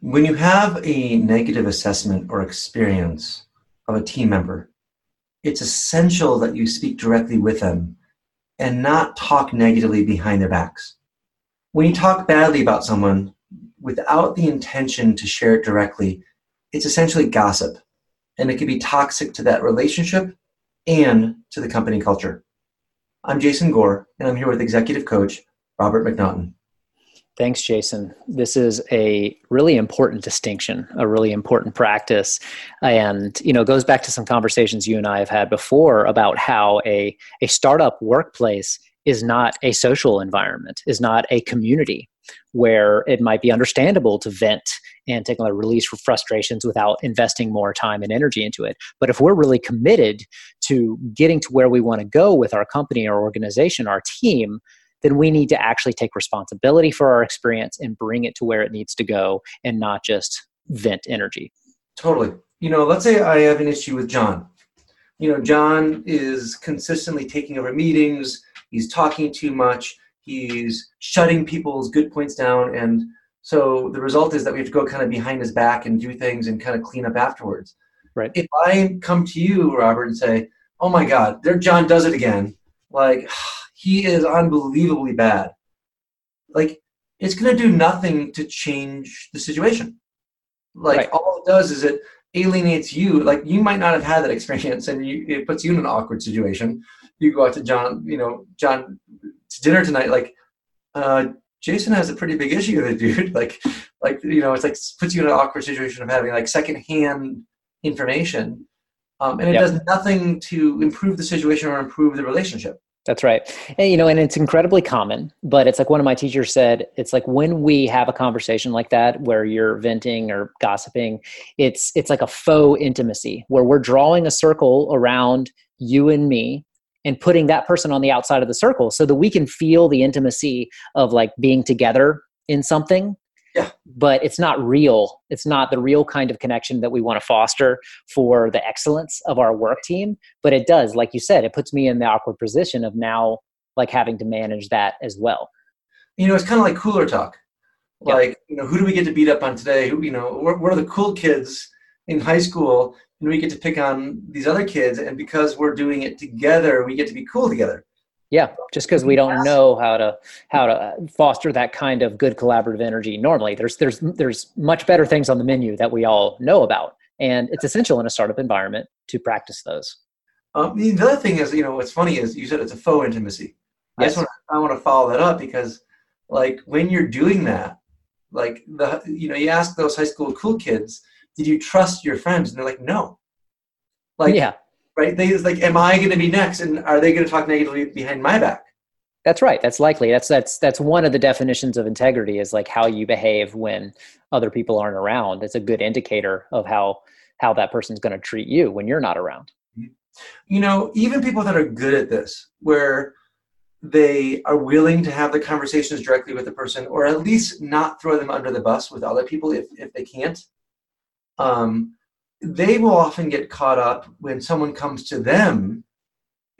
When you have a negative assessment or experience of a team member, it's essential that you speak directly with them and not talk negatively behind their backs. When you talk badly about someone without the intention to share it directly, it's essentially gossip, and it can be toxic to that relationship and to the company culture. I'm Jason Gore, and I'm here with executive coach Robert McNaughton. Thanks, Jason. This is a really important distinction, a really important practice. And, you know, it goes back to some conversations you and I have had before about how a startup workplace is not a social environment, is not a community where it might be understandable to vent and take a release for frustrations without investing more time and energy into it. But if we're really committed to getting to where we want to go with our company, our organization, our team, then we need to actually take responsibility for our experience and bring it to where it needs to go and not just vent energy. Totally. You know, let's say I have an issue with John. You know, John is consistently taking over meetings. He's talking too much. He's shutting people's good points down. And so the result is that we have to go kind of behind his back and do things and kind of clean up afterwards. Right. If I come to you, Robert, and say, oh my God, there John does it again. Like, he is unbelievably bad. Like, it's going to do nothing to change the situation. Like, right. All it does is it alienates you. Like, you might not have had that experience, and it puts you in an awkward situation. You go out to John to dinner tonight. Like, Jason has a pretty big issue with it, dude. Like, you know, it's like puts you in an awkward situation of having like secondhand information. And it does nothing to improve the situation or improve the relationship. That's right. And, you know, and it's incredibly common, but it's like one of my teachers said, it's like when we have a conversation like that, where you're venting or gossiping, it's like a faux intimacy where we're drawing a circle around you and me and putting that person on the outside of the circle so that we can feel the intimacy of like being together in something. Yeah. But it's not real. It's not the real kind of connection that we want to foster for the excellence of our work team. But it does, like you said, it puts me in the awkward position of now like having to manage that as well. You know, it's kind of like cooler talk. Yep. Like, you know, who do we get to beat up on today? Who, you know, we're the cool kids in high school, and we get to pick on these other kids. And because we're doing it together, we get to be cool together. Yeah, just because we don't know how to foster that kind of good collaborative energy normally. There's much better things on the menu that we all know about, and it's essential in a startup environment to practice those. The other thing is, you know, what's funny is you said it's a faux intimacy. Yes. I want to follow that up because, like, when you're doing that, like you ask those high school cool kids, did you trust your friends? And they're like, no. Like, yeah. Right? It's like, am I going to be next? And are they going to talk negatively behind my back? That's right. That's likely. That's one of the definitions of integrity is like how you behave when other people aren't around. It's a good indicator of how that person's going to treat you when you're not around. You know, even people that are good at this, where they are willing to have the conversations directly with the person, or at least not throw them under the bus with other people if they can't. They will often get caught up when someone comes to them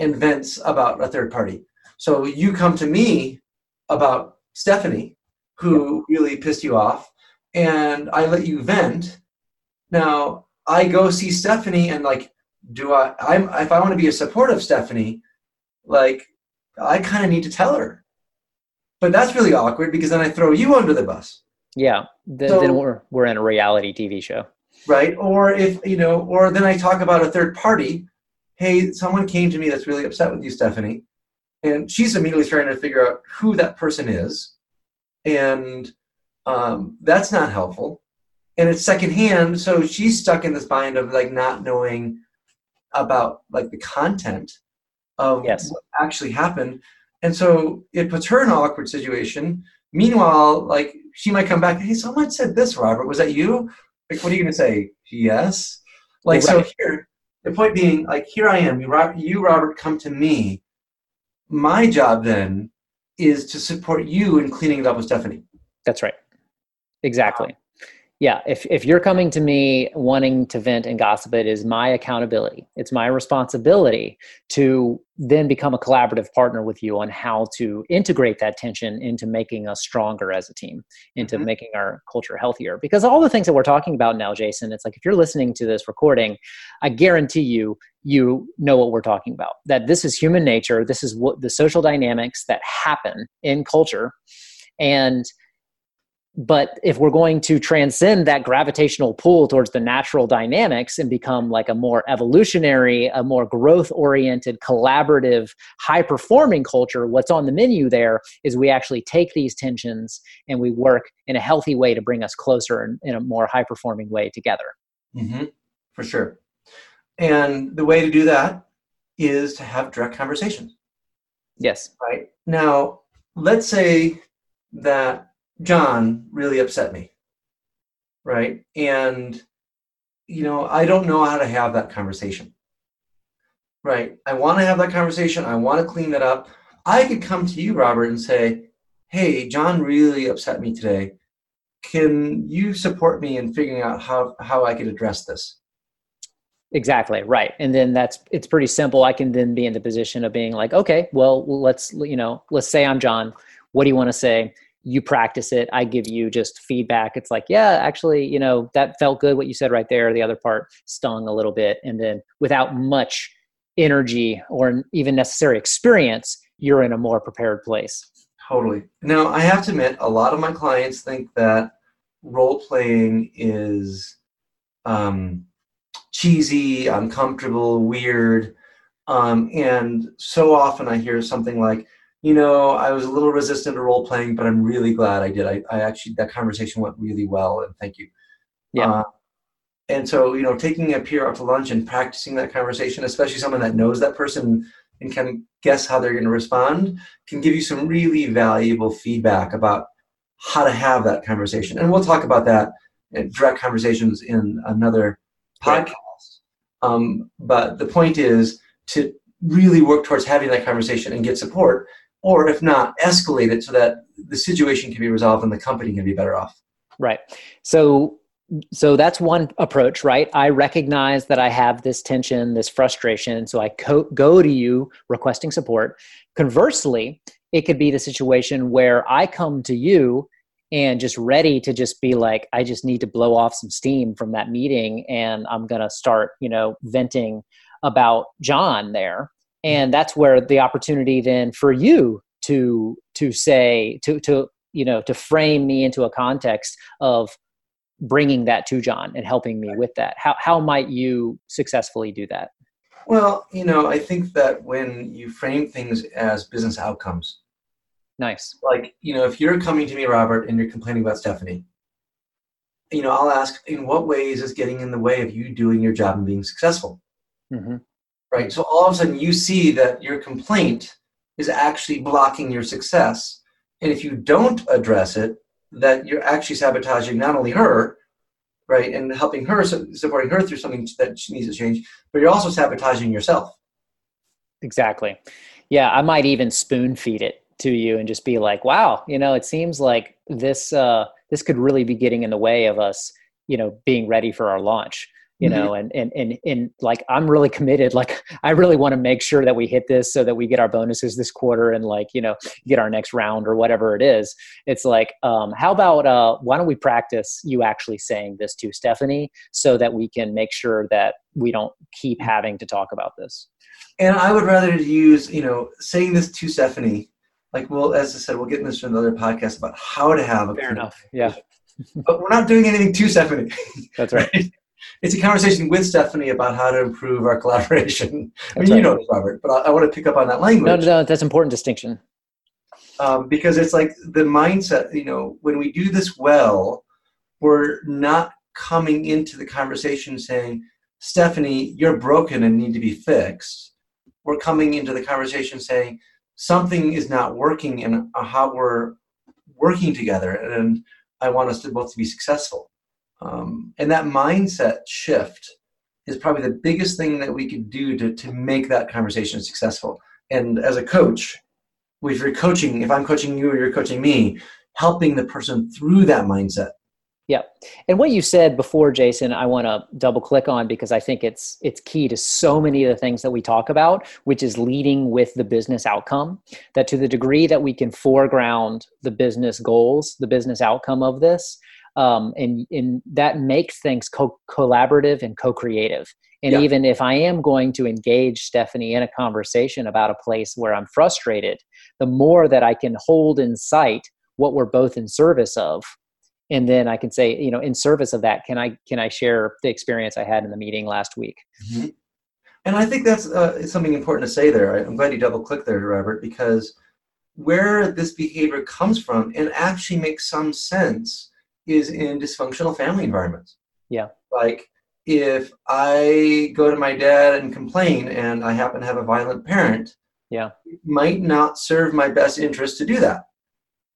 and vents about a third party. So you come to me about Stephanie, who really pissed you off, and I let you vent. Now I go see Stephanie and like, if I want to be a supportive Stephanie, like I kind of need to tell her, but that's really awkward because then I throw you under the bus. Yeah. Then we're in a reality TV show. Right. Or if, you know, or then I talk about a third party. Hey, someone came to me that's really upset with you, Stephanie. And she's immediately trying to figure out who that person is. And that's not helpful. And it's secondhand. So she's stuck in this bind of like not knowing about like the content of what actually happened. And so it puts her in an awkward situation. Meanwhile, like she might come back. Hey, someone said this, Robert. Was that you? Like, what are you going to say? Yes. Like, right. So here, the point being, like, here I am. You, Robert, come to me. My job then is to support you in cleaning it up with Stephanie. That's right. Exactly. Yeah, if you're coming to me wanting to vent and gossip, it is my accountability. It's my responsibility to then become a collaborative partner with you on how to integrate that tension into making us stronger as a team, into making our culture healthier. Because all the things that we're talking about now, Jason, it's like if you're listening to this recording, I guarantee you, you know what we're talking about. That this is human nature. This is what the social dynamics that happen in culture. But if we're going to transcend that gravitational pull towards the natural dynamics and become like a more evolutionary, a more growth-oriented, collaborative, high-performing culture, what's on the menu there is we actually take these tensions and we work in a healthy way to bring us closer in a more high-performing way together. Mm-hmm. For sure. And the way to do that is to have direct conversations. Yes. Right. Now, let's say that John really upset me, right? And, you know, I don't know how to have that conversation, right? I want to have that conversation. I want to clean that up. I could come to you, Robert, and say, hey, John really upset me today. Can you support me in figuring out how I could address this? Exactly. Right. And then it's pretty simple. I can then be in the position of being like, okay, well, let's say I'm John. What do you want to say? You practice it. I give you just feedback. It's like, yeah, actually, you know, that felt good. What you said right there, the other part stung a little bit. And then without much energy or even necessary experience, you're in a more prepared place. Totally. Now, I have to admit, a lot of my clients think that role-playing is cheesy, uncomfortable, weird. And so often I hear something like, you know, I was a little resistant to role playing, but I'm really glad I did. I actually, that conversation went really well, and thank you. Yeah. And so, you know, taking a peer out to lunch and practicing that conversation, especially someone that knows that person and can guess how they're going to respond, can give you some really valuable feedback about how to have that conversation. And we'll talk about that in direct conversations in another podcast. But the point is to really work towards having that conversation and get support. Or if not, escalate it so that the situation can be resolved and the company can be better off. Right. So that's one approach, right? I recognize that I have this tension, this frustration. So I go to you requesting support. Conversely, it could be the situation where I come to you and just ready to just be like, I just need to blow off some steam from that meeting. And I'm going to start, you know, venting about John there. And that's where the opportunity then for you to say, to you know, to frame me into a context of bringing that to John and helping me with that. How might you successfully do that? Well, you know, I think that when you frame things as business outcomes. Nice. Like, you know, if you're coming to me, Robert, and you're complaining about Stephanie, you know, I'll ask, in what ways is getting in the way of you doing your job and being successful? Mm-hmm. Right. So all of a sudden you see that your complaint is actually blocking your success. And if you don't address it, that you're actually sabotaging not only her, right, and helping her, supporting her through something that she needs to change, but you're also sabotaging yourself. Exactly. Yeah. I might even spoon feed it to you and just be like, wow, you know, it seems like this could really be getting in the way of us, you know, being ready for our launch. You know, and like, I'm really committed. Like, I really want to make sure that we hit this so that we get our bonuses this quarter and, like, you know, get our next round or whatever it is. It's like, how about, why don't we practice you actually saying this to Stephanie so that we can make sure that we don't keep having to talk about this. And I would rather use, you know, saying this to Stephanie, like, well, as I said, we'll get into this in another podcast about how to have a fair enough. Yeah. But we're not doing anything to Stephanie. That's right. Right? It's a conversation with Stephanie about how to improve our collaboration. I mean, right. You know this, Robert, but I want to pick up on that language. No, that's an important distinction. Because it's like the mindset, you know, when we do this well, we're not coming into the conversation saying, Stephanie, you're broken and need to be fixed. We're coming into the conversation saying, something is not working in how we're working together, and I want us to both to be successful. And that mindset shift is probably the biggest thing that we could do to make that conversation successful. And as a coach, if I'm coaching you or you're coaching me, helping the person through that mindset Yeah. And what you said before, Jason, I want to double click on, because I think it's key to so many of the things that we talk about, which is leading with the business outcome. That to the degree that we can foreground the business goals, the business outcome of this, and that makes things collaborative and co-creative. And yeah. Even if I am going to engage Stephanie in a conversation about a place where I'm frustrated, the more that I can hold in sight what we're both in service of, and then I can say, you know, in service of that, can I share the experience I had in the meeting last week? Mm-hmm. And I think that's something important to say there. I'm glad you double clicked there, Robert, because where this behavior comes from and actually makes some sense is in dysfunctional family environments. Yeah. Like if I go to my dad and complain and I happen to have a violent parent, yeah, it might not serve my best interest to do that.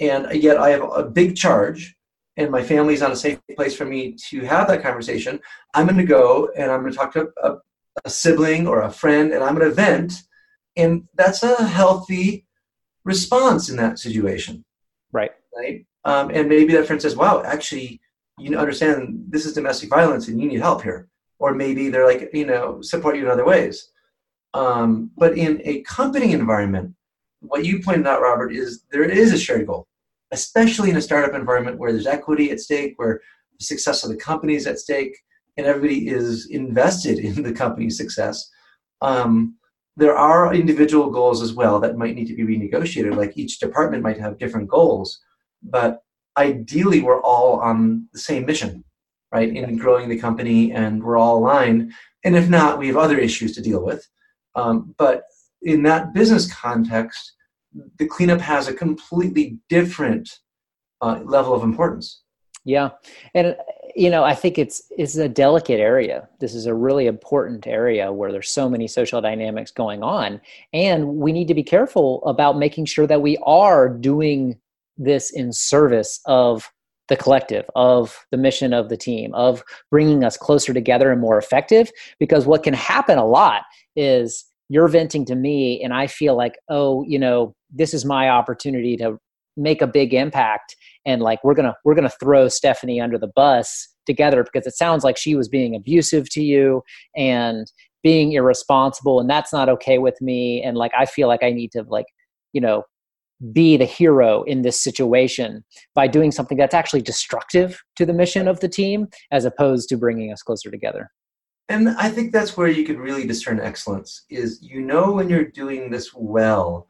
And yet I have a big charge, and my family's not a safe place for me to have that conversation. I'm going to go and I'm going to talk to a sibling or a friend, and I'm going to vent. And that's a healthy response in that situation. Right. And maybe that friend says, wow, actually, you understand this is domestic violence and you need help here. Or maybe they're like, you know, support you in other ways. But in a company environment, what you pointed out, Robert, is there is a shared goal, especially in a startup environment where there's equity at stake, where the success of the company is at stake, and everybody is invested in the company's success. There are individual goals as well that might need to be renegotiated, like each department might have different goals, but ideally we're all on the same mission, right, in growing the company, and we're all aligned. And if not, we have other issues to deal with. But in that business context, the cleanup has a completely different level of importance. Yeah. And, you know, I think it's a delicate area. This is a really important area where there's so many social dynamics going on. And we need to be careful about making sure that we are doing this in service of the collective, of the mission of the team, of bringing us closer together and more effective. Because what can happen a lot is you're venting to me and I feel like, oh, you know, this is my opportunity to make a big impact. And like, we're going to throw Stephanie under the bus together because it sounds like she was being abusive to you and being irresponsible. And that's not okay with me. And like, I feel like I need to, like, you know, be the hero in this situation by doing something that's actually destructive to the mission of the team, as opposed to bringing us closer together. And I think that's where you could really discern excellence, is you know when you're doing this well,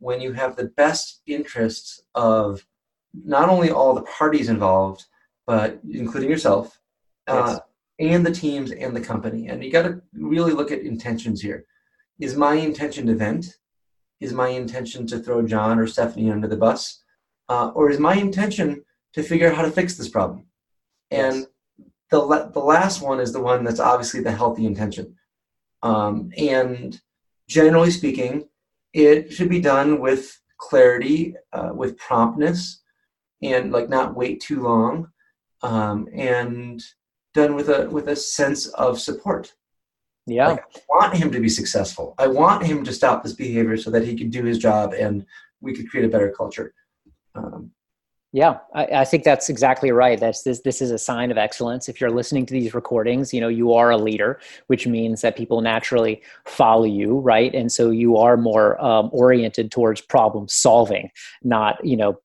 when you have the best interests of not only all the parties involved, but including yourself, yes, and the teams and the company. And you got to really look at intentions here. Is my intention to vent? Is my intention to throw John or Stephanie under the bus? Or is my intention to figure out how to fix this problem? And yes. The last one is the one that's obviously the healthy intention. And generally speaking, it should be done with clarity, with promptness, and like not wait too long, and done with a sense of support. Yeah. Like, I want him to be successful. I want him to stop this behavior so that he could do his job and we could create a better culture. Yeah, I think that's exactly right. This is a sign of excellence. If you're listening to these recordings, you know, you are a leader, which means that people naturally follow you, right? And so you are more oriented towards problem solving, not, you know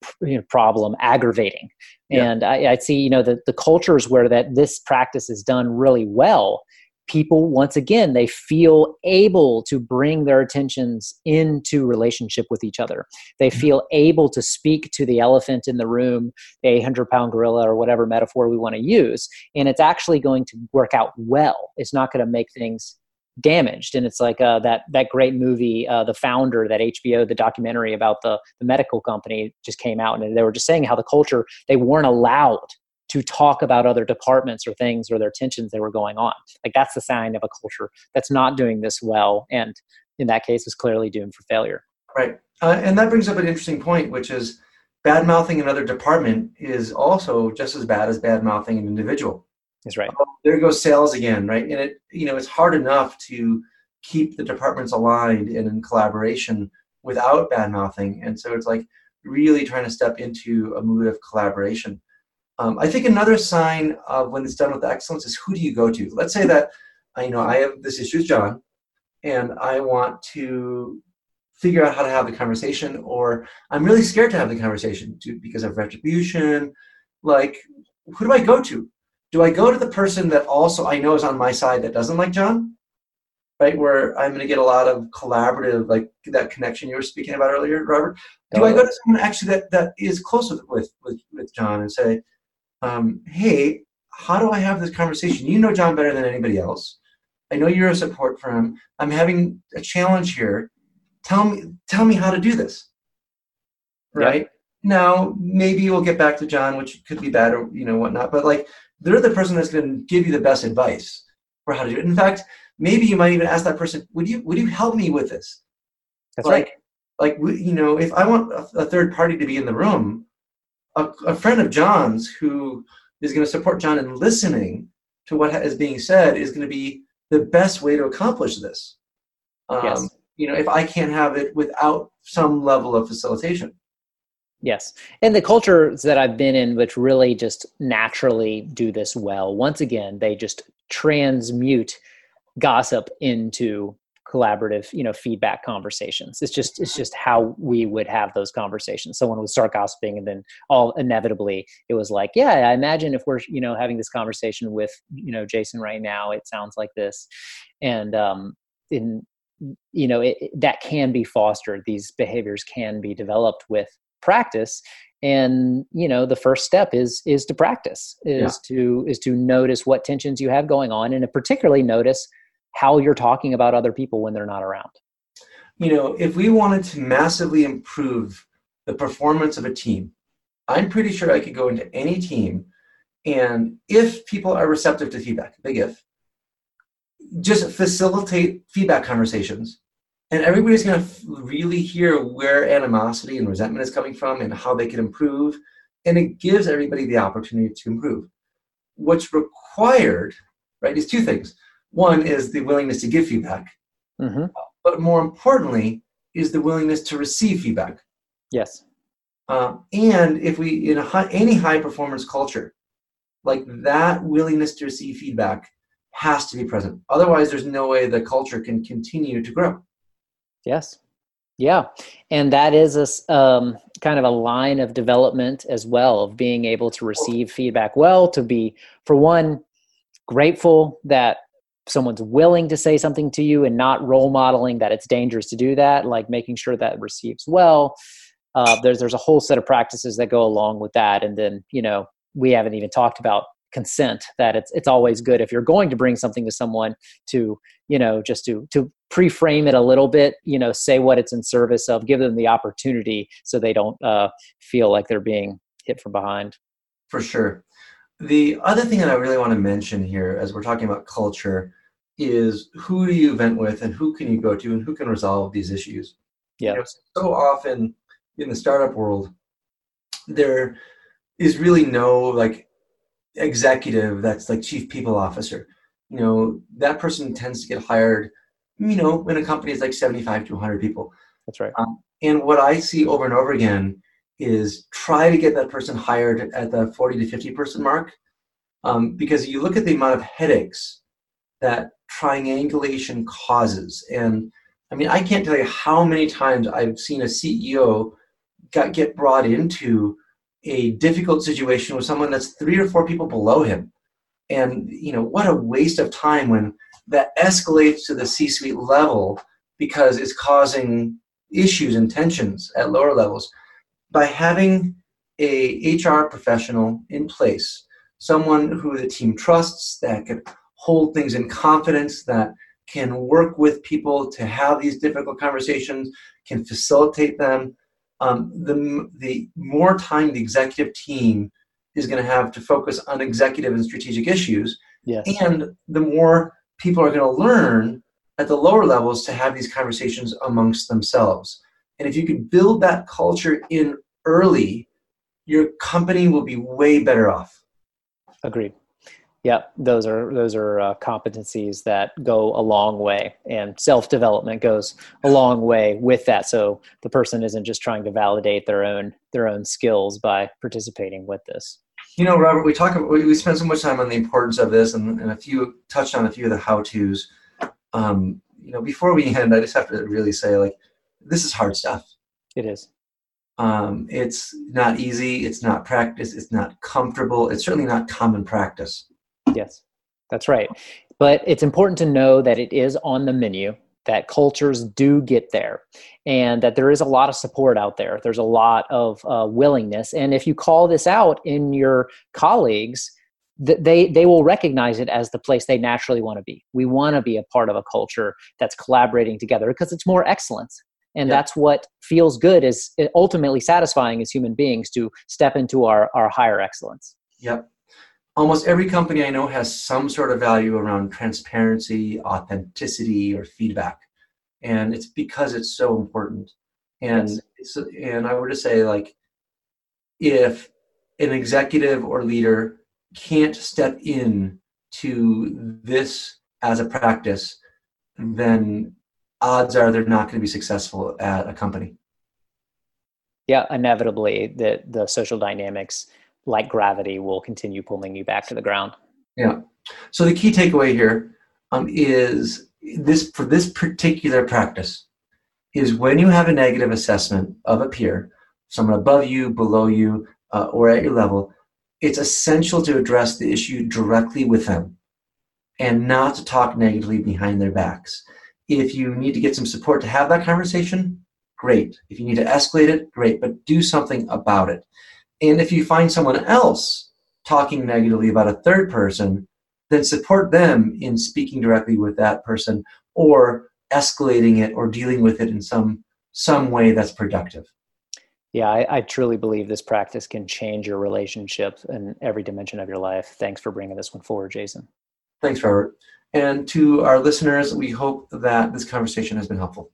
problem aggravating. Yeah. And I see, you know, the cultures where that this practice is done really well, people, once again, they feel able to bring their attentions into relationship with each other. They feel able to speak to the elephant in the room, the 800-pound gorilla, or whatever metaphor we want to use. And it's actually going to work out well. It's not going to make things damaged. And it's like that great movie, The Founder, that HBO, the documentary about the medical company just came out. And they were just saying how the culture, they weren't allowed to talk about other departments or things or their tensions that were going on. Like, that's the sign of a culture that's not doing this well, and in that case is clearly doomed for failure. Right. And that brings up an interesting point, which is bad-mouthing another department is also just as bad-mouthing an individual. That's right. There goes sales again, right? And it, you know, it's hard enough to keep the departments aligned and in collaboration without bad-mouthing. And so it's like really trying to step into a mood of collaboration. I think another sign of when it's done with excellence is who do you go to? Let's say that I have this issue with John, and I want to figure out how to have the conversation, or I'm really scared to have the conversation because of retribution. Like, who do I go to? Do I go to the person that also I know is on my side that doesn't like John, right? Where I'm going to get a lot of collaborative, like that connection you were speaking about earlier, Robert. Do I go to someone actually that is close with John and say, hey, how do I have this conversation? You know John better than anybody else. I know you're a support for him. I'm having a challenge here. Tell me how to do this. Right? Yep. Now, maybe we'll get back to John, which could be bad or, whatnot. But, they're the person that's going to give you the best advice for how to do it. In fact, maybe you might even ask that person, would you help me with this? That's right. If I want a third party to be in the room, a friend of John's who is going to support John in listening to what is being said is going to be the best way to accomplish this. Yes. If I can't have it without some level of facilitation. Yes. And the cultures that I've been in, which really just naturally do this well, once again, they just transmute gossip into collaborative, feedback conversations. It's just how we would have those conversations. Someone would start gossiping, and then inevitably it was like, yeah, I imagine if we're, having this conversation with, Jason right now, it sounds like this. And, that can be fostered. These behaviors can be developed with practice. And, the first step is to practice, is to notice what tensions you have going on, and to particularly notice how you're talking about other people when they're not around. If we wanted to massively improve the performance of a team, I'm pretty sure I could go into any team, and if people are receptive to feedback, big if, just facilitate feedback conversations, and everybody's going to really hear where animosity and resentment is coming from and how they can improve, and it gives everybody the opportunity to improve. What's required, right, is two things. One is the willingness to give feedback, mm-hmm. but more importantly is the willingness to receive feedback. Yes. And if we, any high performance culture, like that willingness to receive feedback has to be present. Otherwise, there's no way the culture can continue to grow. Yes. Yeah. And that is a kind of a line of development as well, of being able to receive feedback well, to be, for one, grateful that someone's willing to say something to you and not role modeling that it's dangerous to do that, like making sure that it receives well. There's a whole set of practices that go along with that. And then, we haven't even talked about consent, that it's always good if you're going to bring something to someone to, just to pre-frame it a little bit, say what it's in service of, give them the opportunity so they don't feel like they're being hit from behind. For sure. The other thing that I really want to mention here as we're talking about culture is who do you vent with, and who can you go to, and who can resolve these issues? Yeah. So often in the startup world, there is really no executive that's chief people officer. That person tends to get hired, in a company it's 75 to 100 people. That's right. And what I see over and over again is try to get that person hired at the 40 to 50 person mark, because you look at the amount of headaches that triangulation causes. And I mean, I can't tell you how many times I've seen a CEO get brought into a difficult situation with someone that's 3 or 4 people below him. And, what a waste of time when that escalates to the C-suite level, because it's causing issues and tensions at lower levels. By having a HR professional in place, someone who the team trusts, that can hold things in confidence, that can work with people to have these difficult conversations, can facilitate them, the more time the executive team is going to have to focus on executive and strategic issues, yes. and the more people are going to learn at the lower levels to have these conversations amongst themselves. And if you could build that culture in early, your company will be way better off. Agreed. Yeah, those are competencies that go a long way, and self-development goes a long way with that. So the person isn't just trying to validate their own skills by participating with this. You know, Robert, we spent so much time on the importance of this, and a few touched on a few of the how-tos. You know, before we end, I just have to really say, like, this is hard stuff. It is. It's not easy. It's not practice. It's not comfortable. It's certainly not common practice. Yes, that's right. But it's important to know that it is on the menu, that cultures do get there, and that there is a lot of support out there. There's a lot of willingness. And if you call this out in your colleagues, they will recognize it as the place they naturally want to be. We want to be a part of a culture that's collaborating together because it's more excellence. And yeah. That's what feels good, is ultimately satisfying as human beings to step into our higher excellence. Yep. Almost every company I know has some sort of value around transparency, authenticity, or feedback. And it's because it's so important. And yes. And I were to say, like, if an executive or leader can't step in to this as a practice, then odds are they're not going to be successful at a company. Yeah, inevitably, the social dynamics, like gravity, will continue pulling you back to the ground. Yeah. So the key takeaway here is this, for this particular practice, is when you have a negative assessment of a peer, someone above you, below you, or at your level, it's essential to address the issue directly with them and not to talk negatively behind their backs. If you need to get some support to have that conversation, great. If you need to escalate it, great, but do something about it. And if you find someone else talking negatively about a third person, then support them in speaking directly with that person or escalating it or dealing with it in some way that's productive. Yeah, I truly believe this practice can change your relationship in every dimension of your life. Thanks for bringing this one forward, Jason. Thanks, Robert. And to our listeners, we hope that this conversation has been helpful.